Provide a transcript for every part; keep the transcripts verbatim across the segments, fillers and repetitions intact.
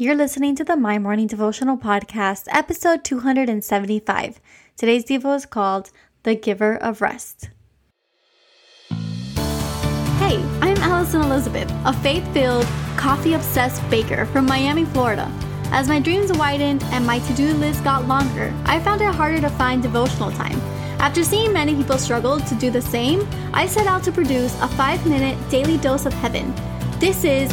You're listening to the My Morning Devotional Podcast, episode two hundred seventy-five. Today's Devo is called The Giver of Rest. Hey, I'm Alison Elizabeth, a faith-filled, coffee-obsessed baker from Miami, Florida. As my dreams widened and my to-do list got longer, I found it harder to find devotional time. After seeing many people struggle to do the same, I set out to produce a five-minute daily dose of heaven. This is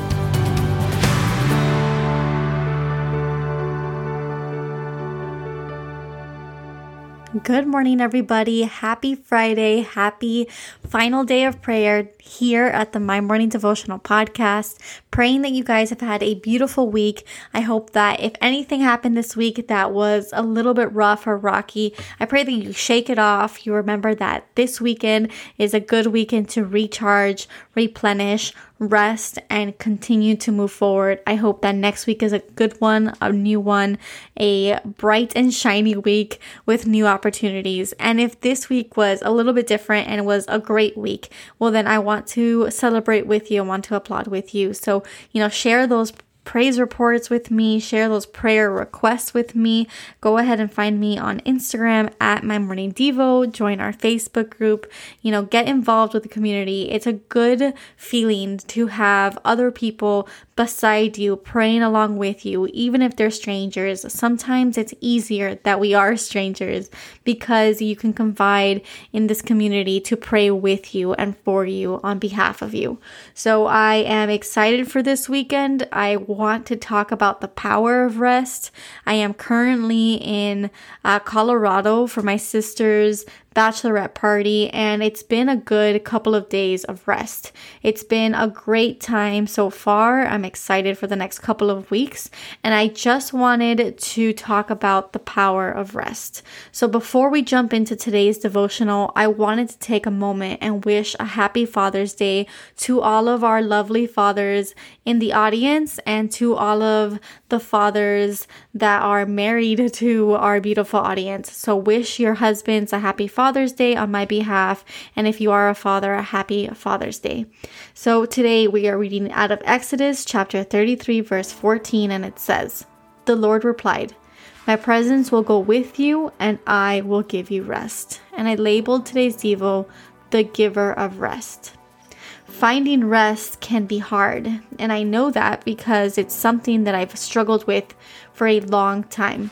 Good morning, everybody. Happy Friday. Happy final day of prayer here at the My Morning Devotional Podcast. Praying that you guys have had a beautiful week. I hope that if anything happened this week that was a little bit rough or rocky, I pray that you shake it off. You remember that this weekend is a good weekend to recharge, replenish, rest, and continue to move forward. I hope that next week is a good one, a new one, a bright and shiny week with new opportunities. And if this week was a little bit different and was a great week, well, then I want to celebrate with you. I want to applaud with you. So, you know, share those praise reports with me, share those prayer requests with me. Go ahead and find me on Instagram at My Morning Devo. Join our Facebook group. You know, get involved with the community. It's a good feeling to have other people beside you, praying along with you, even if they're strangers. Sometimes it's easier that we are strangers because you can confide in this community to pray with you and for you on behalf of you. So I am excited for this weekend. I want to talk about the power of rest. I am currently in uh, Colorado for my sister's bachelorette party, and it's been a good couple of days of rest. It's been a great time so far. I'm excited for the next couple of weeks, and I just wanted to talk about the power of rest. So before we jump into today's devotional, I wanted to take a moment and wish a happy Father's Day to all of our lovely fathers in the audience and to all of the fathers that are married to our beautiful audience. So wish your husbands a happy Father's Day. Father's Day on my behalf, and if you are a father, a happy Father's Day. So today we are reading out of Exodus chapter thirty-three, verse fourteen, and it says, "The Lord replied, my presence will go with you, and I will give you rest." And I labeled today's Devo, "The Giver of Rest." Finding rest can be hard, and I know that because it's something that I've struggled with for a long time.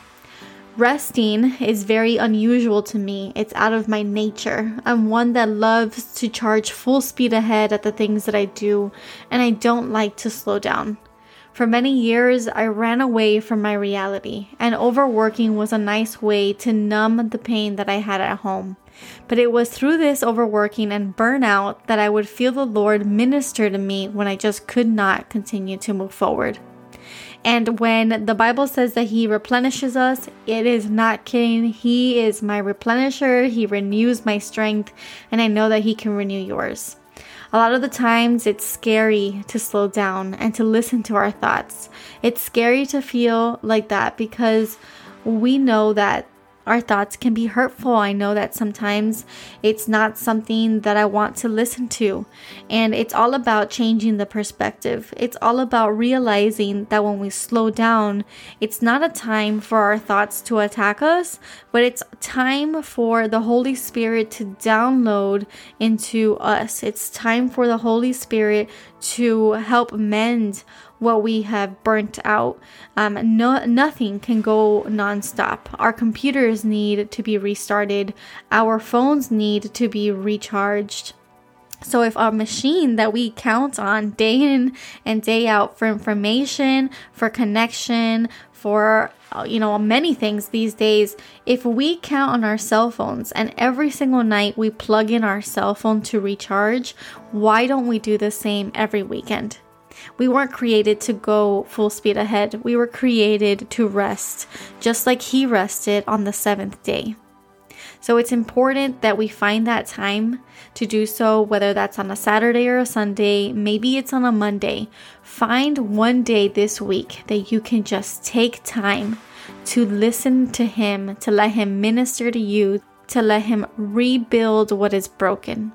Resting is very unusual to me. It's out of my nature. I'm one that loves to charge full speed ahead at the things that I do, and I don't like to slow down. For many years, I ran away from my reality, and overworking was a nice way to numb the pain that I had at home. But it was through this overworking and burnout that I would feel the Lord minister to me when I just could not continue to move forward. And when the Bible says that he replenishes us, it is not kidding. He is my replenisher. He renews my strength, and I know that he can renew yours. A lot of the times it's scary to slow down and to listen to our thoughts. It's scary to feel like that because we know that our thoughts can be hurtful. I know that sometimes it's not something that I want to listen to. And it's all about changing the perspective. It's all about realizing that when we slow down, it's not a time for our thoughts to attack us, but it's time for the Holy Spirit to download into us. It's time for the Holy Spirit to help mend what we have burnt out. Um, no, nothing can go nonstop. Our computers need to be restarted. Our phones need to be recharged. So if our machine that we count on day in and day out for information, for connection, for, you know, many things these days, if we count on our cell phones and every single night we plug in our cell phone to recharge, why don't we do the same every weekend? We weren't created to go full speed ahead. We were created to rest, just like he rested on the seventh day. So it's important that we find that time to do so, whether that's on a Saturday or a Sunday, maybe it's on a Monday. Find one day this week that you can just take time to listen to him, to let him minister to you, to let him rebuild what is broken.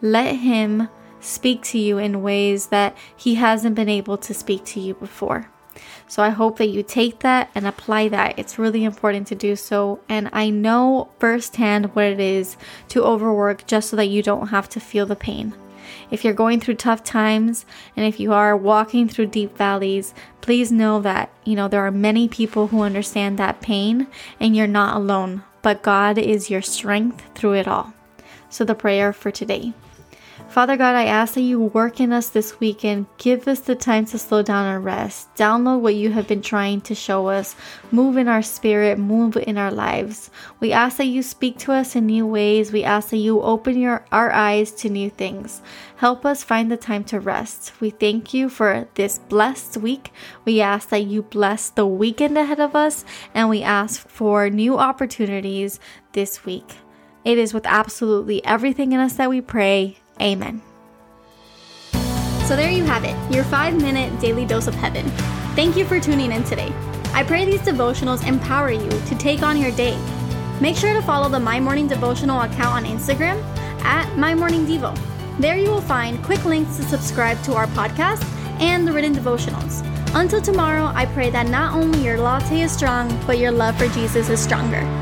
Let him speak to you in ways that he hasn't been able to speak to you before. So I hope that you take that and apply that. It's really important to do so. And I know firsthand what it is to overwork just so that you don't have to feel the pain. If you're going through tough times and if you are walking through deep valleys, please know that, you know, there are many people who understand that pain and you're not alone, but God is your strength through it all. So the prayer for today. Father God, I ask that you work in us this weekend. Give us the time to slow down and rest. Download what you have been trying to show us. Move in our spirit. Move in our lives. We ask that you speak to us in new ways. We ask that you open your, our eyes to new things. Help us find the time to rest. We thank you for this blessed week. We ask that you bless the weekend ahead of us. And we ask for new opportunities this week. It is with absolutely everything in us that we pray. Amen. So there you have it, your five-minute daily dose of heaven. Thank you for tuning in today. I pray these devotionals empower you to take on your day. Make sure to follow the My Morning Devotional account on Instagram at My Morning Devo. There you will find quick links to subscribe to our podcast and the written devotionals. Until tomorrow, I pray that not only your latte is strong, but your love for Jesus is stronger.